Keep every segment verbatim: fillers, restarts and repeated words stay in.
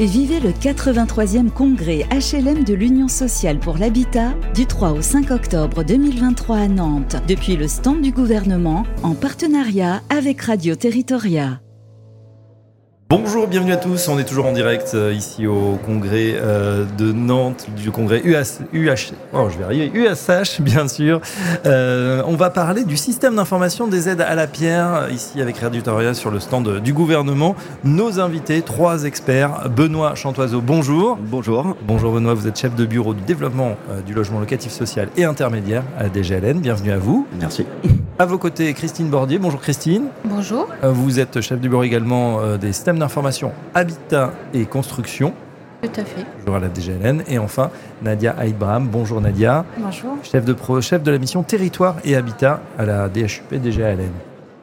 et vivez le quatre-vingt-troisième congrès H L M de l'Union sociale pour l'habitat du trois au cinq octobre deux mille vingt-trois à Nantes, depuis le stand du gouvernement, en partenariat avec Radio Territoria. Bonjour, bienvenue à tous. On est toujours en direct euh, ici au congrès euh, de Nantes, du congrès U H, oh, je vais arriver, U S H, bien sûr. Euh, on va parler du système d'information des aides à la pierre, ici avec Radio Territoria sur le stand du gouvernement. Nos invités, trois experts. Benoît Chantoiseau, bonjour. Bonjour. Bonjour Benoît, vous êtes chef de bureau du développement euh, du logement locatif social et intermédiaire à la D G L N. Bienvenue à vous. Merci. À vos côtés, Christine Bordier. Bonjour Christine. Bonjour. Vous êtes chef du bureau également euh, des systèmes d'information habitat et construction. Tout à fait. Bonjour à la D G L N. Et enfin, Nadia Aït-Braham. Bonjour Nadia. Bonjour. Chef de, pro, chef de la mission territoire et habitat à la D H U P D G L N.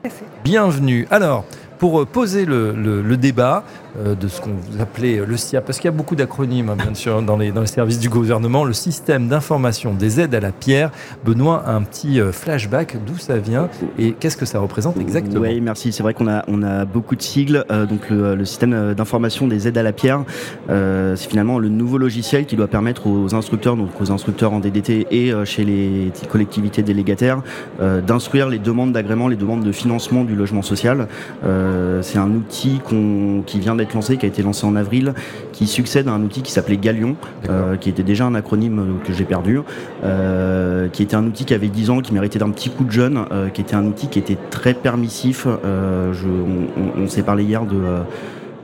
Tout à fait. Bienvenue. Alors, pour poser le, le, le débat euh, de ce qu'on appelait le S I A P, parce qu'il y a beaucoup d'acronymes, hein, bien sûr, dans les, dans les services du gouvernement, le système d'information des aides à la pierre. Benoît, un petit euh, flashback d'où ça vient et qu'est-ce que ça représente exactement ? Oui, merci. C'est vrai qu'on a, on a beaucoup de sigles. Euh, donc le, le système d'information des aides à la pierre, euh, c'est finalement le nouveau logiciel qui doit permettre aux instructeurs, donc aux instructeurs en D D T et euh, chez les collectivités délégataires, euh, d'instruire les demandes d'agrément, les demandes de financement du logement social. Euh, C'est un outil qu'on, qui vient d'être lancé, qui a été lancé en avril, qui succède à un outil qui s'appelait Galion, euh, qui était déjà un acronyme que j'ai perdu, euh, qui était un outil qui avait dix ans, qui méritait d'un petit coup de jeune, euh, qui était un outil qui était très permissif. Euh, je, on, on, on s'est parlé hier de... Euh,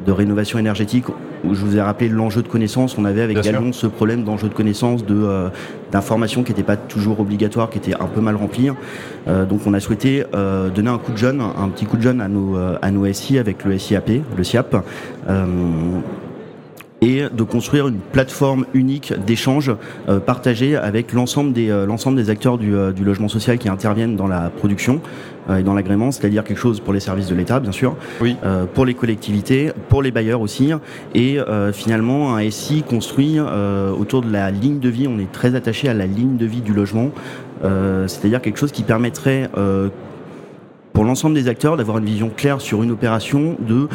de rénovation énergétique, où je vous ai rappelé l'enjeu de connaissance. On avait avec Bien Galion sûr. ce problème d'enjeu de connaissance, de, euh, d'informations qui n'étaient pas toujours obligatoires, qui étaient un peu mal remplies. Euh, donc on a souhaité euh, donner un coup de jeune, un petit coup de jeune à nos, à nos S I avec le S I A P, le S I A P. Euh, et de construire une plateforme unique d'échange euh, partagée avec l'ensemble des, euh, l'ensemble des acteurs du, euh, du logement social qui interviennent dans la production euh, et dans l'agrément, c'est-à-dire quelque chose pour les services de l'État, bien sûr, oui. euh, pour les collectivités, pour les bailleurs aussi, et euh, finalement un S I construit euh, autour de la ligne de vie. On est très attaché à la ligne de vie du logement, euh, c'est-à-dire quelque chose qui permettrait euh, pour l'ensemble des acteurs d'avoir une vision claire sur une opération de...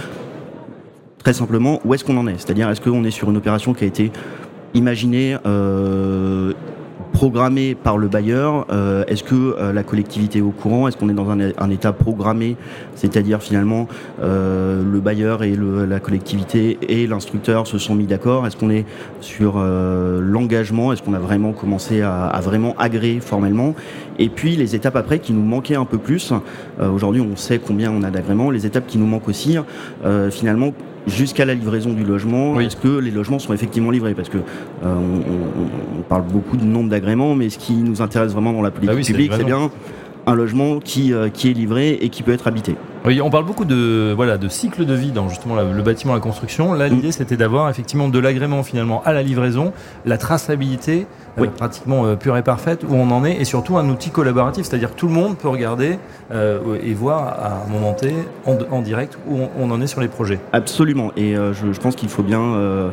Très simplement, où est-ce qu'on en est ? C'est-à-dire, est-ce qu'on est sur une opération qui a été imaginée, euh, programmée par le bailleur ? euh, Est-ce que euh, la collectivité est au courant ? Est-ce qu'on est dans un, un état programmé ? C'est-à-dire, finalement, euh, le bailleur et le, la collectivité et l'instructeur se sont mis d'accord ? Est-ce qu'on est sur euh, l'engagement ? Est-ce qu'on a vraiment commencé à, à vraiment agréer formellement ? Et puis, les étapes après qui nous manquaient un peu plus. Euh, aujourd'hui, on sait combien on a d'agréments. Les étapes qui nous manquent aussi, euh, finalement... jusqu'à la livraison du logement, oui. Est-ce que les logements sont effectivement livrés ? Parce que euh, on, on, on parle beaucoup de nombre d'agréments, mais ce qui nous intéresse vraiment dans la politique ah oui, publique, c'est, c'est bien un logement qui, euh, qui est livré et qui peut être habité. Oui, on parle beaucoup de, voilà, de cycle de vie dans justement la, le bâtiment, la construction. Là, l'idée, c'était d'avoir effectivement de l'agrément finalement à la livraison, la traçabilité oui. euh, pratiquement euh, pure et parfaite où on en est, et surtout un outil collaboratif, c'est-à-dire que tout le monde peut regarder euh, et voir à un moment T en, en direct où on, on en est sur les projets. Absolument, et euh, je, je pense qu'il faut bien... Euh...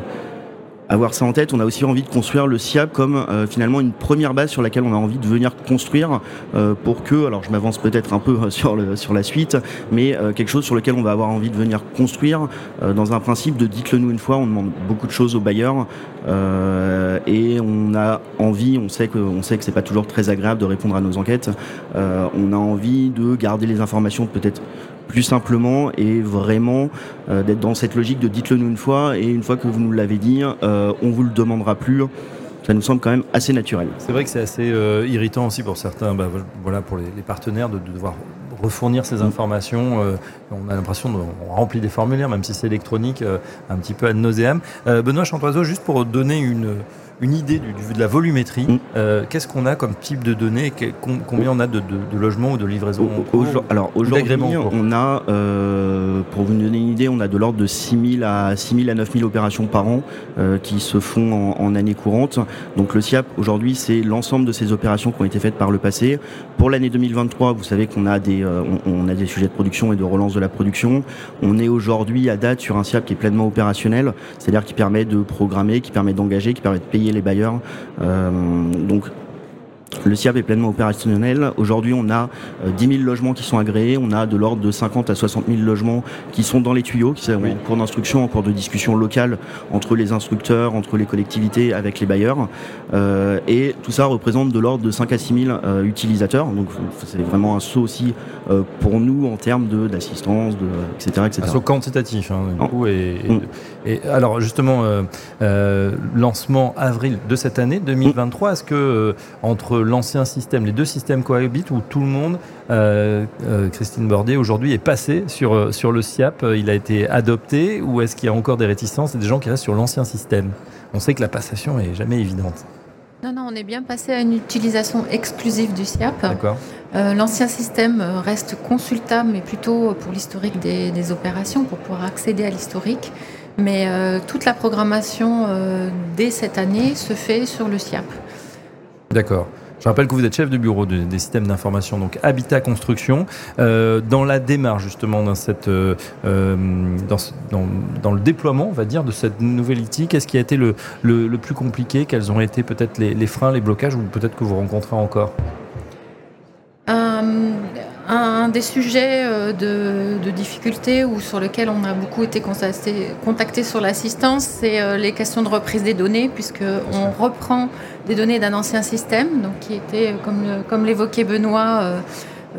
avoir ça en tête. On a aussi envie de construire le S I A P comme euh, finalement une première base sur laquelle on a envie de venir construire euh, pour que, alors je m'avance peut-être un peu sur, le, sur la suite, mais euh, quelque chose sur lequel on va avoir envie de venir construire euh, dans un principe de dites-le nous une fois. On demande beaucoup de choses aux bailleurs euh, et on a envie, on sait que, on sait que c'est pas toujours très agréable de répondre à nos enquêtes, euh, on a envie de garder les informations peut-être plus simplement et vraiment euh, d'être dans cette logique de dites-le nous une fois, et une fois que vous nous l'avez dit, euh, on vous le demandera plus. Ça nous semble quand même assez naturel. C'est vrai que c'est assez euh, irritant aussi pour certains, bah, voilà, pour les, les partenaires de, de devoir refournir ces informations. Euh, on a l'impression qu'on remplit des formulaires, même si c'est électronique, euh, un petit peu ad nauseam. Euh, Benoît Chantoiseau, juste pour donner une... une idée du, du, de la volumétrie, mmh. euh, qu'est-ce qu'on a comme type de données, que, combien on a de, de, de logements ou de livraisons au, au, au, au, Alors aujourd'hui, on a, euh, pour vous donner une idée, on a de l'ordre de six mille à neuf mille opérations par an euh, qui se font en, en année courante. Donc le S I A P, aujourd'hui, c'est l'ensemble de ces opérations qui ont été faites par le passé. Pour l'année deux mille vingt-trois, vous savez qu'on a des, euh, on, on a des sujets de production et de relance de la production. On est aujourd'hui, à date, sur un S I A P qui est pleinement opérationnel, c'est-à-dire qui permet de programmer, qui permet d'engager, qui permet de payer les bailleurs. Euh, donc Le S I A P est pleinement opérationnel. Aujourd'hui, on a dix mille logements qui sont agréés. On a de l'ordre de cinquante à soixante mille logements qui sont dans les tuyaux, qui sont oui. en cours d'instruction, en cours de discussion locale entre les instructeurs, entre les collectivités, avec les bailleurs. Euh, et tout ça représente de l'ordre de cinq à six mille euh, utilisateurs. Donc, c'est vraiment un saut aussi euh, pour nous en termes de, d'assistance, de, et cetera, et cetera. Un saut quantitatif, hein, du coup. Et, et, mmh. et alors, justement, euh, euh, lancement avril de cette année, deux mille vingt-trois, mmh. est-ce que euh, entre l'ancien système, les deux systèmes cohabitent où tout le monde, euh, euh, Christine Bordier aujourd'hui est passée sur, sur le S I A P, il a été adopté, ou est-ce qu'il y a encore des réticences et des gens qui restent sur l'ancien système ? On sait que la passation n'est jamais évidente. Non, non, on est bien passé à une utilisation exclusive du S I A P. D'accord. Euh, l'ancien système reste consultable, mais plutôt pour l'historique des, des opérations, pour pouvoir accéder à l'historique. Mais euh, toute la programmation euh, dès cette année se fait sur le S I A P. D'accord. Je rappelle que vous êtes chef de bureau de, des systèmes d'information, donc Habitat Construction. Euh, dans la démarche, justement, dans, cette, euh, dans, dans, dans le déploiement, on va dire, de cette nouvelle I T, qu'est-ce qui a été le, le, le plus compliqué ? Quels ont été peut-être les, les freins, les blocages, ou peut-être que vous rencontrez encore ? euh, Un des sujets de, de difficulté ou sur lequel on a beaucoup été contacté sur l'assistance, c'est les questions de reprise des données, puisqu'on reprend des données d'un ancien système, donc qui était, comme, comme l'évoquait Benoît, euh,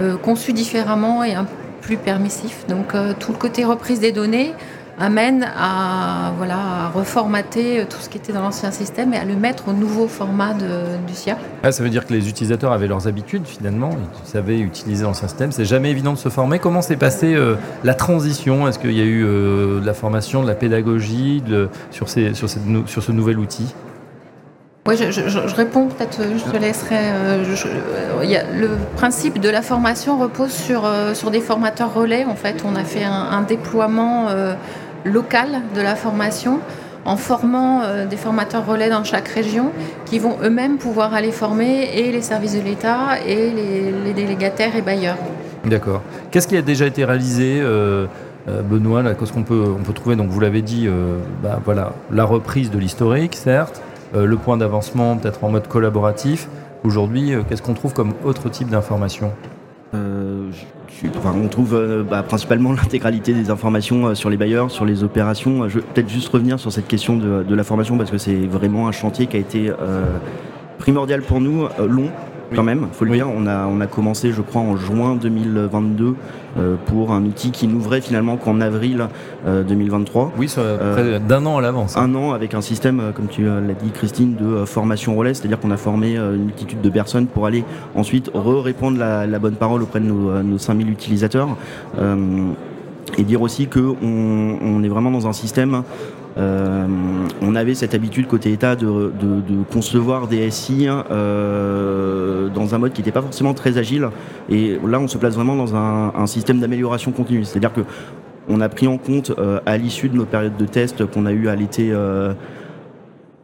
euh, conçu différemment et un peu plus permissif. Donc euh, tout le côté reprise des données amène à, voilà, à reformater tout ce qui était dans l'ancien système et à le mettre au nouveau format de, du S I A P. Ah, ça veut dire que les utilisateurs avaient leurs habitudes, finalement, ils savaient utiliser l'ancien système. C'est jamais évident de se former. Comment s'est passée euh, la transition ? Est-ce qu'il y a eu euh, de la formation, de la pédagogie de, sur, ces, sur, cette, sur ce nouvel outil ? Oui, je, je, je réponds, peut-être je te laisserai. Euh, je, je, il y a, le principe de la formation repose sur, euh, sur des formateurs relais. En fait, on a fait un, un déploiement euh, local de la formation en formant euh, des formateurs relais dans chaque région qui vont eux-mêmes pouvoir aller former et les services de l'État et les, les délégataires et bailleurs. D'accord. Qu'est-ce qui a déjà été réalisé euh, Benoît, là, qu'est-ce qu'on peut, on peut trouver, donc vous l'avez dit, euh, bah, voilà, la reprise de l'historique, certes, euh, le point d'avancement peut-être en mode collaboratif. Aujourd'hui, euh, qu'est-ce qu'on trouve comme autre type d'information ? Euh, je, enfin, on trouve euh, bah, principalement l'intégralité des informations euh, sur les bailleurs, sur les opérations. Je vais peut-être juste revenir sur cette question de, de la formation, parce que c'est vraiment un chantier qui a été euh, primordial pour nous, euh, long. Quand même, faut le dire, on a, on a commencé je crois en juin deux mille vingt-deux euh, pour un outil qui n'ouvrait finalement qu'en avril euh, deux mille vingt-trois. Oui, ça, euh, près d'un an à l'avance. Hein. Un an avec un système, comme tu l'as dit Christine, de euh, formation relais, c'est-à-dire qu'on a formé euh, une multitude de personnes pour aller ensuite re-répandre la, la bonne parole auprès de nos, euh, nos cinq mille utilisateurs. Euh, et dire aussi qu'on on est vraiment dans un système... Euh, on avait cette habitude côté État de, de, de concevoir des S I euh, dans un mode qui n'était pas forcément très agile, et là on se place vraiment dans un, un système d'amélioration continue, c'est-à-dire que on a pris en compte euh, à l'issue de nos périodes de test qu'on a eues à l'été euh,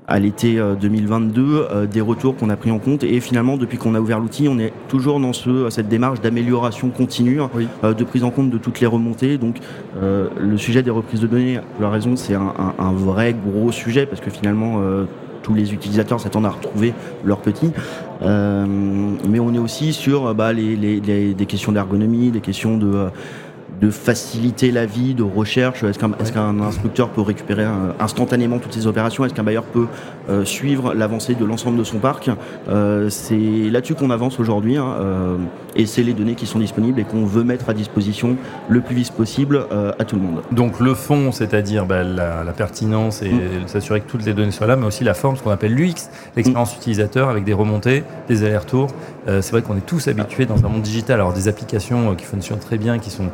à l'été deux mille vingt-deux, euh, des retours qu'on a pris en compte, et finalement depuis qu'on a ouvert l'outil, on est toujours dans ce, cette démarche d'amélioration continue, oui. euh, de prise en compte de toutes les remontées. Donc euh, le sujet des reprises de données, tu as raison, c'est un, un, un vrai gros sujet, parce que finalement euh, tous les utilisateurs s'attendent à retrouver leurs petits. Euh, mais on est aussi sur bah, les, les, les, des questions d'ergonomie, des questions de... Euh, de faciliter la vie, de recherche. Est-ce qu'un, est-ce qu'un instructeur peut récupérer euh, instantanément toutes ses opérations ? Est-ce qu'un bailleur peut euh, suivre l'avancée de l'ensemble de son parc ? euh, C'est là-dessus qu'on avance aujourd'hui, hein, euh, et c'est les données qui sont disponibles et qu'on veut mettre à disposition le plus vite possible euh, à tout le monde. Donc le fond, c'est-à-dire bah, la, la pertinence et mmh. s'assurer que toutes les données soient là, mais aussi la forme, ce qu'on appelle l'U X, l'expérience mmh. utilisateur, avec des remontées, des allers-retours. Euh, c'est vrai qu'on est tous habitués dans un monde digital, alors des applications euh, qui fonctionnent très bien, qui sont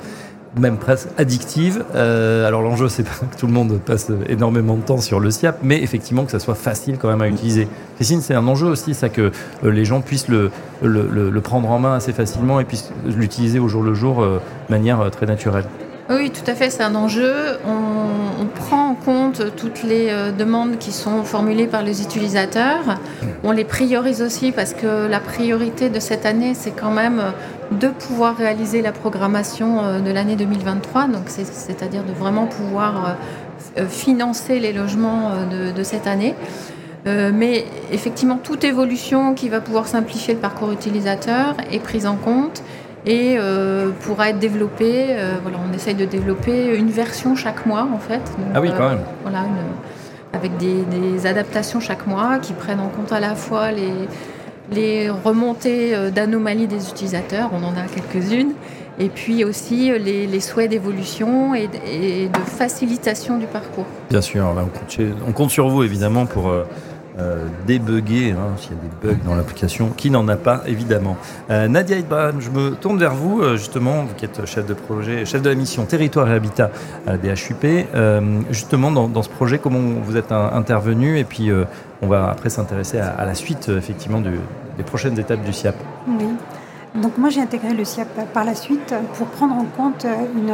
même presque addictive. Euh, alors l'enjeu, c'est pas que tout le monde passe énormément de temps sur le S I A P, mais effectivement que ça soit facile quand même à utiliser. Christine, c'est un enjeu aussi, ça, que euh, les gens puissent le, le, le, le prendre en main assez facilement et puissent l'utiliser au jour le jour euh, de manière euh, très naturelle. Oui, tout à fait, c'est un enjeu. On, on prend en compte toutes les euh, demandes qui sont formulées par les utilisateurs. On les priorise aussi, parce que la priorité de cette année, c'est quand même de pouvoir réaliser la programmation euh, de l'année deux mille vingt-trois, donc c'est, c'est-à-dire de vraiment pouvoir euh, financer les logements euh, de, de cette année. Euh, mais effectivement, toute évolution qui va pouvoir simplifier le parcours utilisateur est prise en compte et euh, pourra être développée. Euh, voilà, on essaye de développer une version chaque mois, en fait. Donc, ah oui, quand euh, même. Voilà, une, avec des, des adaptations chaque mois qui prennent en compte à la fois les, les remontées d'anomalies des utilisateurs, on en a quelques-unes, et puis aussi les, les souhaits d'évolution et, et de facilitation du parcours. Bien sûr, là on, compte chez, on compte sur vous évidemment pour euh, euh, débugger, hein, s'il y a des bugs dans l'application, qui n'en a pas évidemment. Euh, Nadia Aït-Braham, je me tourne vers vous, euh, justement, vous qui êtes chef de projet, chef de la mission Territoire et Habitat à la D H U P, euh, justement dans, dans ce projet, comment vous êtes un, intervenu, et puis euh, on va après s'intéresser à, à la suite euh, effectivement du, des prochaines étapes du S I A P. Oui. Donc moi j'ai intégré le S I A P par la suite pour prendre en compte une,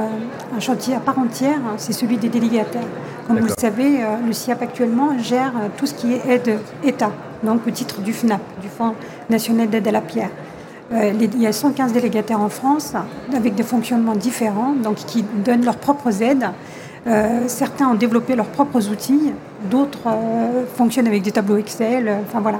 un chantier à part entière, c'est celui des délégataires. Comme D'accord. vous le savez, le S I A P actuellement gère tout ce qui est aide État, donc au titre du F N A P, du Fonds National d'Aide à la Pierre. Il y a cent quinze délégataires en France avec des fonctionnements différents, donc qui donnent leurs propres aides. Euh, certains ont développé leurs propres outils, d'autres euh, fonctionnent avec des tableaux Excel, euh, enfin voilà.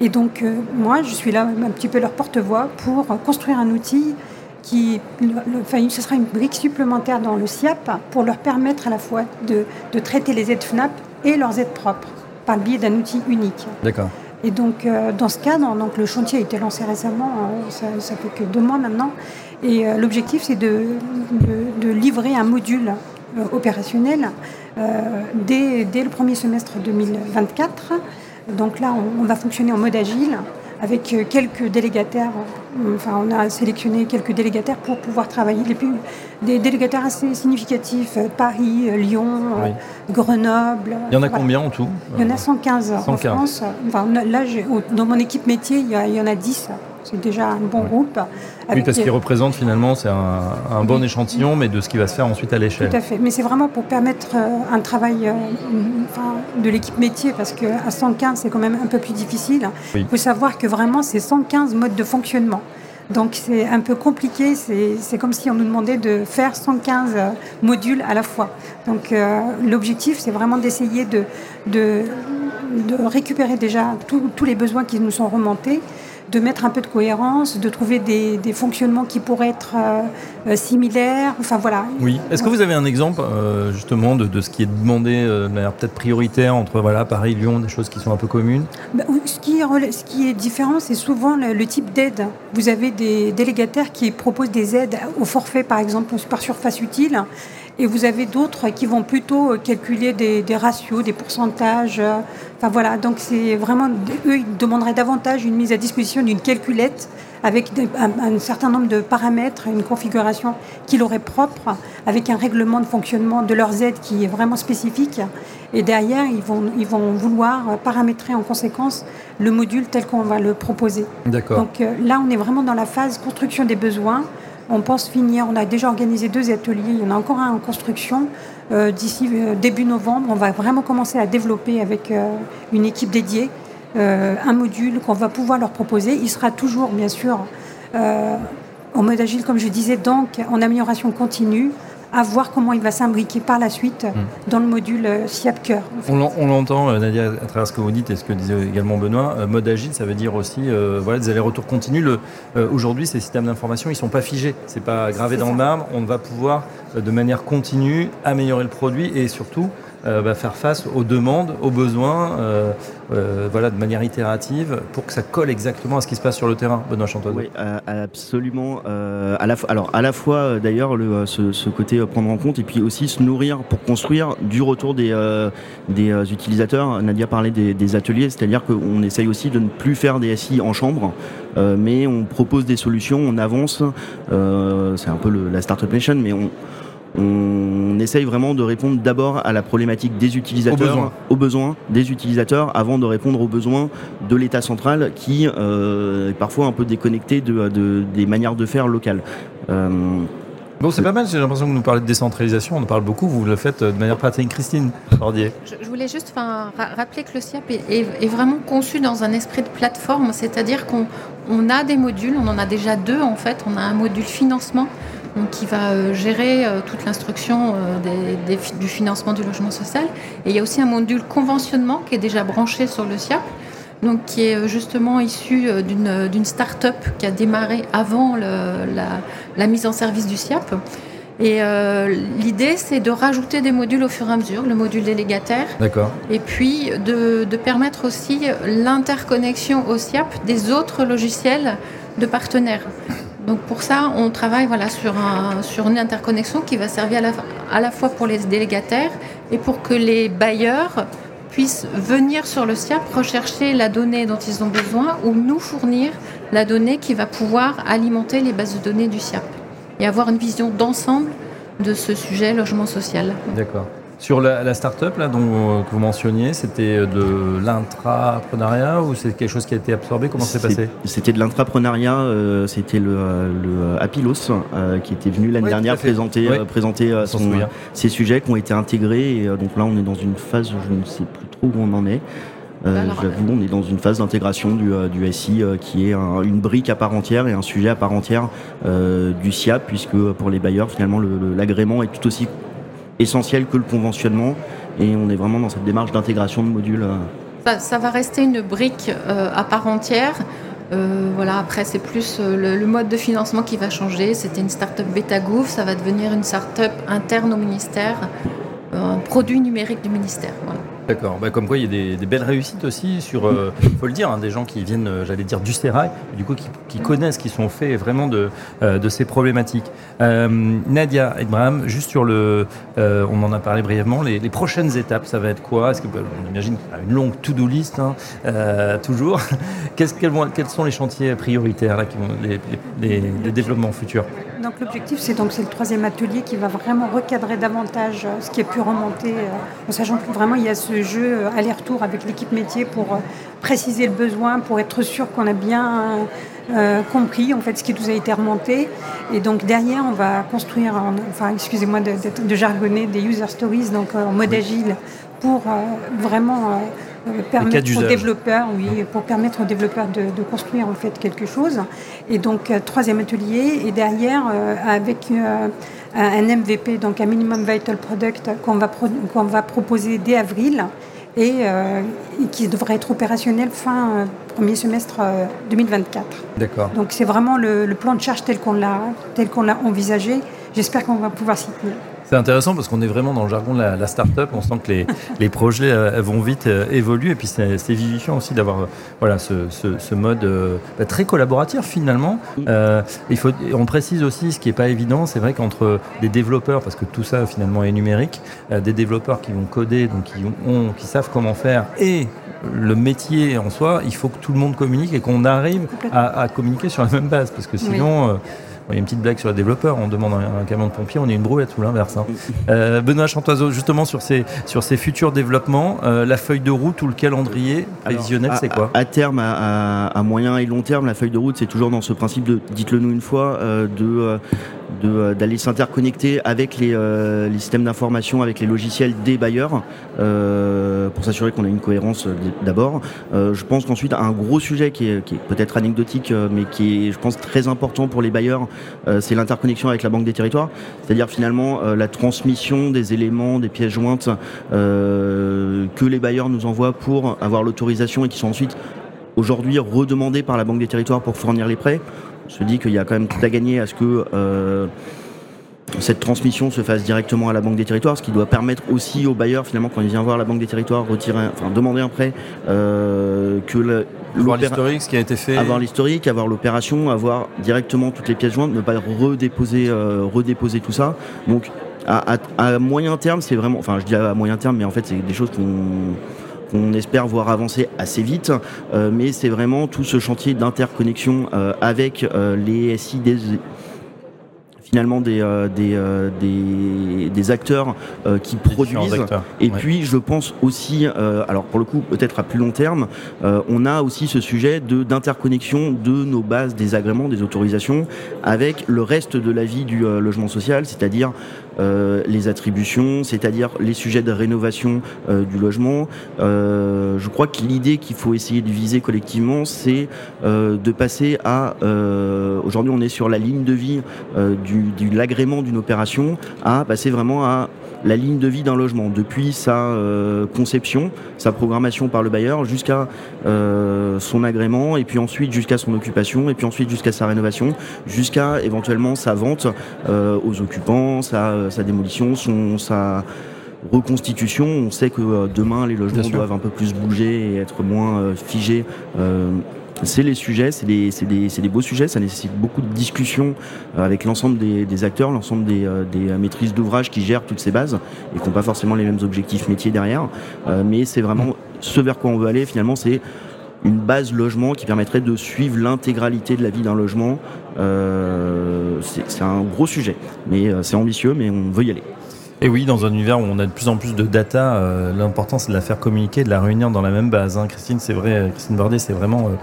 Et donc, euh, moi, je suis là un petit peu leur porte-voix pour euh, construire un outil qui... Le, le, enfin, ce sera une brique supplémentaire dans le S I A P pour leur permettre à la fois de, de traiter les aides F N A P et leurs aides propres par le biais d'un outil unique. D'accord. Et donc, euh, dans ce cadre, donc, le chantier a été lancé récemment, euh, ça, ça fait que deux mois maintenant, et euh, l'objectif, c'est de, de, de livrer un module euh, opérationnel euh, dès, dès le premier semestre deux mille vingt-quatre. Donc là, on va fonctionner en mode agile avec quelques délégataires. Enfin, on a sélectionné quelques délégataires pour pouvoir travailler. Des délégataires assez significatifs, Paris, Lyon, oui. Grenoble. Il y en a voilà. combien en tout ? Il y en a cent quinze, cent quinze en France. Enfin, là, dans mon équipe métier, il y en a dix. C'est déjà un bon oui. groupe. Oui, parce des... qu'il représente finalement, c'est un, un bon oui. échantillon, mais de ce qui va se faire ensuite à l'échelle. Tout à fait. Mais c'est vraiment pour permettre un travail enfin, de l'équipe métier, parce qu'à cent quinze, c'est quand même un peu plus difficile. Oui. Il faut savoir que vraiment, c'est cent quinze modes de fonctionnement. Donc c'est un peu compliqué, c'est, c'est comme si on nous demandait de faire cent quinze modules à la fois. Donc euh, l'objectif, c'est vraiment d'essayer de, de, de récupérer déjà tout, tous les besoins qui nous sont remontés, de mettre un peu de cohérence, de trouver des, des fonctionnements qui pourraient être euh, similaires, enfin voilà. Oui. Est-ce que vous avez un exemple euh, justement de, de ce qui est demandé euh, de manière peut-être prioritaire entre voilà, Paris, Lyon, des choses qui sont un peu communes ? Bah, ce, qui est, ce qui est différent, c'est souvent le, le type d'aide. Vous avez des délégataires qui proposent des aides au forfait, par exemple, par surface utile, et vous avez d'autres qui vont plutôt calculer des, des ratios, des pourcentages. Enfin voilà, donc c'est vraiment... Eux, ils demanderaient davantage une mise à disposition d'une calculette avec des, un, un certain nombre de paramètres, une configuration qui leur est propre, avec un règlement de fonctionnement de leurs aides qui est vraiment spécifique. Et derrière, ils vont, ils vont vouloir paramétrer en conséquence le module tel qu'on va le proposer. D'accord. Donc là, on est vraiment dans la phase construction des besoins. On pense finir, on a déjà organisé deux ateliers, il y en a encore un en construction. Euh, d'ici euh, début novembre, on va vraiment commencer à développer avec euh, une équipe dédiée euh, un module qu'on va pouvoir leur proposer. Il sera toujours, bien sûr, euh, en mode agile, comme je disais, donc en amélioration continue, à voir comment il va s'imbriquer par la suite mmh. dans le module euh, S I A P Cœur. En fait. On l'entend, euh, Nadia, à travers ce que vous dites et ce que disait également Benoît, euh, mode agile, ça veut dire aussi euh, voilà, des allers-retours continus. Le, euh, aujourd'hui, ces systèmes d'information, ils ne sont pas figés, ce n'est pas gravé c'est dans ça. le marbre. On va pouvoir, euh, de manière continue, améliorer le produit et surtout euh, bah, faire face aux demandes, aux besoins, euh, euh, voilà, de manière itérative pour que ça colle exactement à ce qui se passe sur le terrain. Benoît Chantoiseau. Oui, euh, absolument. Euh, à la fo- alors, à la fois, d'ailleurs, le, ce, ce côté prendre en compte et puis aussi se nourrir pour construire du retour des, euh, des euh, utilisateurs. Nadia parlait des, des ateliers, c'est-à-dire qu'on essaye aussi de ne plus faire des S I en chambre, euh, mais on propose des solutions, on avance, euh, c'est un peu le, la Startup Nation, mais on On essaye vraiment de répondre d'abord à la problématique des utilisateurs, aux besoins, aux besoins des utilisateurs, avant de répondre aux besoins de l'État central qui euh, est parfois un peu déconnecté de, de, des manières de faire locales. Euh, Bon, c'est pas mal, j'ai l'impression que vous nous parlez de décentralisation, on en parle beaucoup, vous le faites de manière pratique. Christine Bordier. Je, je voulais juste ra- rappeler que le S I A P est, est, est vraiment conçu dans un esprit de plateforme, c'est-à-dire qu'on on a des modules, on en a déjà deux en fait, on a un module financement, donc qui va gérer euh, toute l'instruction euh, des, des, du financement du logement social. Et il y a aussi un module conventionnement qui est déjà branché sur le SIAP, donc qui est justement issu d'une, d'une start-up qui a démarré avant le, la, la mise en service du SIAP. Et euh, l'idée, c'est de rajouter des modules au fur et à mesure, le module délégataire. D'accord. Et puis de, de permettre aussi l'interconnexion au SIAP des autres logiciels de partenaires. Donc pour ça, on travaille voilà, sur, un, sur une interconnexion qui va servir à la, à la fois pour les délégataires et pour que les bailleurs puissent venir sur le SIAP rechercher la donnée dont ils ont besoin ou nous fournir la donnée qui va pouvoir alimenter les bases de données du SIAP. Et avoir une vision d'ensemble de ce sujet logement social. D'accord. Sur la, la start-up là, dont, que vous mentionniez, c'était de l'intrapreneuriat ou c'est quelque chose qui a été absorbé ? Comment c'est, c'est passé ? C'était de l'intrapreneuriat, euh, c'était le, le Apilos euh, qui était venu l'année oui, dernière présenter, oui. euh, présenter euh, son, ses sujets qui ont été intégrés. Et, euh, donc là, on est dans une phase, je ne sais plus trop où on en est. Euh, Alors, j'avoue, on est dans une phase d'intégration du, du S I euh, qui est un, une brique à part entière et un sujet à part entière euh, du SIAP, puisque pour les bailleurs, finalement, le, le, l'agrément est tout aussi essentiel que le conventionnement. Et on est vraiment dans cette démarche d'intégration de modules. Euh. Ça, ça va rester une brique euh, à part entière. Euh, voilà, après, c'est plus euh, le, le mode de financement qui va changer. C'était une start-up Betagouv, ça va devenir une start-up interne au ministère, euh, un produit numérique du ministère. Voilà. D'accord, bah, comme quoi il y a des, des belles réussites aussi sur, euh, faut le dire, hein, des gens qui viennent, j'allais dire, du sérail, du coup qui, qui connaissent, qui sont faits vraiment de, euh, de ces problématiques. Euh, Nadia Aït-Braham, juste sur le, euh, on en a parlé brièvement, les, les prochaines étapes, ça va être quoi ? Est-ce que, bah, on imagine qu'il y a une longue to-do list, hein, euh, toujours. Qu'est-ce, quels, vont, quels sont les chantiers prioritaires, là, qui vont, les, les, les développements futurs ? Donc l'objectif, c'est donc c'est le troisième atelier qui va vraiment recadrer davantage ce qui a pu remonter, en sachant que vraiment il y a ce jeu aller-retour avec l'équipe métier pour préciser le besoin, pour être sûr qu'on a bien euh, compris en fait ce qui nous a été remonté. Et donc derrière, on va construire, en, enfin excusez-moi de, de, de jargonner, des user stories donc en mode agile pour euh, vraiment. Euh, permettre aux développeurs, oui, pour permettre aux développeurs de, de construire en fait quelque chose. Et donc euh, troisième atelier et derrière euh, avec euh, un M V P, donc un minimum vital product qu'on va pro- qu'on va proposer dès avril et, euh, et qui devrait être opérationnel fin euh, premier semestre euh, vingt vingt-quatre. D'accord. Donc c'est vraiment le, le plan de charge tel qu'on l'a tel qu'on l'a envisagé. J'espère qu'on va pouvoir s'y tenir. C'est intéressant parce qu'on est vraiment dans le jargon de la, la start-up. On sent que les, les projets euh, vont vite euh, évoluer. Et puis, c'est, c'est vivifiant aussi d'avoir euh, voilà, ce, ce, ce mode euh, très collaboratif, finalement. Euh, il faut, on précise aussi ce qui n'est pas évident. C'est vrai qu'entre des développeurs, parce que tout ça, finalement, est numérique, euh, des développeurs qui vont coder, donc qui, ont, qui savent comment faire, et le métier en soi, il faut que tout le monde communique et qu'on arrive à, à communiquer sur la même base. Parce que sinon... Euh, Il y a une petite blague sur les développeurs, on demande un camion de pompier, on est une brouette ou l'inverse. Hein. Euh, Benoît Chantoiseau, justement sur ces, sur ces futurs développements, euh, la feuille de route ou le calendrier prévisionnel, c'est quoi ? À, à terme, à, à moyen et long terme, la feuille de route, c'est toujours dans ce principe de « dites-le nous une fois euh, », de... Euh, De, d'aller s'interconnecter avec les, euh, les systèmes d'information, avec les logiciels des bailleurs, euh, pour s'assurer qu'on a une cohérence d'abord. Euh, je pense qu'ensuite, un gros sujet qui est, qui est peut-être anecdotique, mais qui est, je pense, très important pour les bailleurs, euh, c'est l'interconnexion avec la Banque des Territoires, c'est-à-dire finalement euh, la transmission des éléments, des pièces jointes euh, que les bailleurs nous envoient pour avoir l'autorisation et qui sont ensuite, aujourd'hui, redemandées par la Banque des Territoires pour fournir les prêts. On se dit qu'il y a quand même tout à gagner à ce que euh, cette transmission se fasse directement à la Banque des Territoires, ce qui doit permettre aussi aux bailleurs, finalement, quand ils viennent voir la Banque des Territoires, retirer, enfin, demander un prêt, euh, que le, avoir l'historique, ce qui a été fait, avoir l'historique, avoir l'opération, avoir directement toutes les pièces jointes, ne pas redéposer, euh, redéposer tout ça. Donc, à, à, à moyen terme, c'est vraiment, enfin, je dis à moyen terme, mais en fait, c'est des choses qu'on qu'on espère voir avancer assez vite, euh, mais c'est vraiment tout ce chantier d'interconnexion euh, avec euh, les S I des, finalement des, euh, des, euh, des, des acteurs euh, qui des produisent. Acteurs. Et ouais. Puis je pense aussi, euh, alors pour le coup peut-être à plus long terme, euh, on a aussi ce sujet de, d'interconnexion de nos bases des agréments, des autorisations, avec le reste de la vie du euh, logement social, c'est-à-dire Euh, les attributions, c'est-à-dire les sujets de rénovation euh, du logement. Euh, je crois que l'idée qu'il faut essayer de viser collectivement, c'est euh, de passer à... Euh, aujourd'hui, on est sur la ligne de vie euh, du du, de l'agrément d'une opération à passer vraiment à la ligne de vie d'un logement, depuis sa euh, conception, sa programmation par le bailleur, jusqu'à euh, son agrément, et puis ensuite jusqu'à son occupation, et puis ensuite jusqu'à sa rénovation, jusqu'à éventuellement sa vente euh, aux occupants, sa, sa démolition, son, sa reconstitution. On sait que euh, demain les logements doivent un peu plus bouger et être moins euh, figés. Euh, C'est les sujets, c'est des, c'est, des, c'est des beaux sujets, ça nécessite beaucoup de discussions avec l'ensemble des, des acteurs, l'ensemble des, des maîtrises d'ouvrage qui gèrent toutes ces bases et qui n'ont pas forcément les mêmes objectifs métiers derrière. Euh, mais c'est vraiment ce vers quoi on veut aller, finalement, c'est une base logement qui permettrait de suivre l'intégralité de la vie d'un logement. Euh, c'est, c'est un gros sujet, mais c'est ambitieux, mais on veut y aller. Et oui, dans un univers où on a de plus en plus de data, euh, l'important c'est de la faire communiquer, de la réunir dans la même base. Hein, Christine, c'est vrai, Christine Bordier, c'est vraiment... Euh,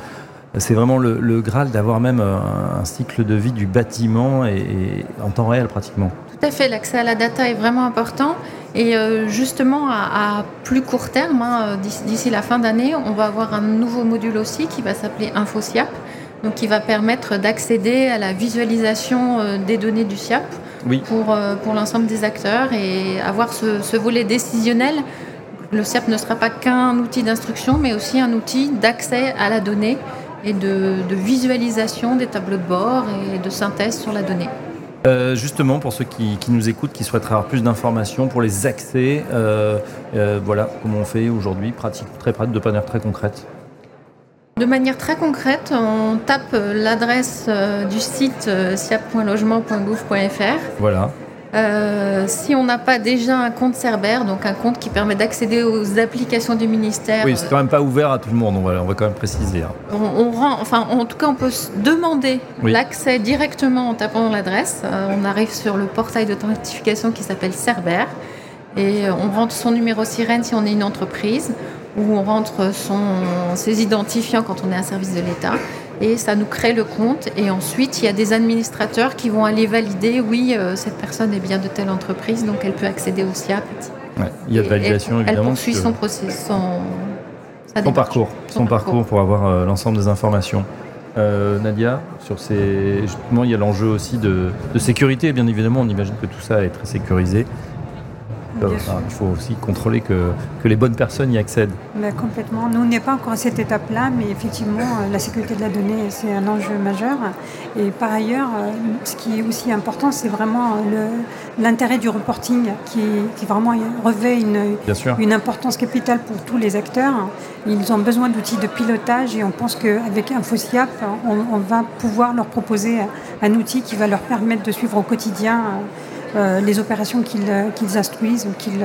C'est vraiment le, le Graal d'avoir même un, un cycle de vie du bâtiment et, et en temps réel pratiquement. Tout à fait, l'accès à la data est vraiment important et euh, justement à, à plus court terme, hein, d'ici, d'ici la fin d'année, on va avoir un nouveau module aussi qui va s'appeler InfoSIAP, donc qui va permettre d'accéder à la visualisation euh, des données du SIAP oui. pour, euh, pour l'ensemble des acteurs et avoir ce, ce volet décisionnel. Le SIAP ne sera pas qu'un outil d'instruction mais aussi un outil d'accès à la donnée et de, de visualisation des tableaux de bord et de synthèse sur la donnée. Euh, justement, pour ceux qui, qui nous écoutent, qui souhaiteraient avoir plus d'informations, pour les accès, euh, euh, voilà comment on fait aujourd'hui, pratique, très pratique, de manière très concrète. De manière très concrète, on tape l'adresse du site siap point logement point gouv point fr. Voilà. Euh, si on n'a pas déjà un compte Cerber, donc un compte qui permet d'accéder aux applications du ministère... Oui, c'est quand même pas ouvert à tout le monde, on va, on va quand même préciser. Hein. On, on rend, enfin, en tout cas, on peut demander oui. l'accès directement en tapant l'adresse. Euh, on arrive sur le portail d'authentification qui s'appelle Cerber et on rentre son numéro sirène si on est une entreprise ou on rentre son, ses identifiants quand on est un service de l'État. Et ça nous crée le compte. Et ensuite, il y a des administrateurs qui vont aller valider, oui, euh, cette personne est bien de telle entreprise, donc elle peut accéder au SIAP. Ouais, il y a de validation, elle, évidemment. Elle poursuit son, process, son, sa son parcours, son, son parcours, parcours pour avoir euh, l'ensemble des informations. Euh, Nadia, sur ces... justement, il y a l'enjeu aussi de, de sécurité. Bien évidemment, on imagine que tout ça est très sécurisé. Euh, il faut aussi contrôler que, que les bonnes personnes y accèdent. Bah, complètement. Nous, on n'est pas encore à cette étape-là, mais effectivement, la sécurité de la donnée, c'est un enjeu majeur. Et par ailleurs, ce qui est aussi important, c'est vraiment le, l'intérêt du reporting qui, qui vraiment revêt une, une importance capitale pour tous les acteurs. Ils ont besoin d'outils de pilotage et on pense qu'avec InfoSIAP, on, on va pouvoir leur proposer un outil qui va leur permettre de suivre au quotidien Euh, les opérations qu'ils, qu'ils instruisent ou qu'ils,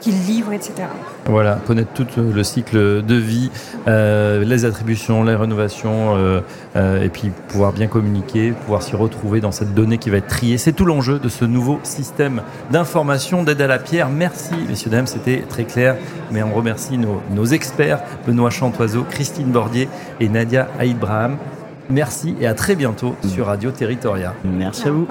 qu'ils livrent, et cetera. Voilà, connaître tout le cycle de vie, euh, les attributions, les rénovations, euh, euh, et puis pouvoir bien communiquer, pouvoir s'y retrouver dans cette donnée qui va être triée. C'est tout l'enjeu de ce nouveau système d'information d'aide à la pierre. Merci, messieurs, dames, c'était très clair, mais on remercie nos, nos experts, Benoît Chantoiseau, Christine Bordier et Nadia Aït-Braham. Merci et à très bientôt sur Radio Territoria. Merci à vous.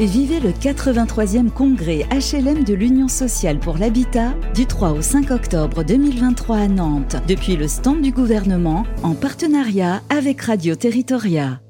Et vivez le quatre-vingt-troisième congrès H L M de l'Union sociale pour l'habitat du trois au cinq octobre deux mille vingt-trois à Nantes, depuis le stand du gouvernement, en partenariat avec Radio Territoria.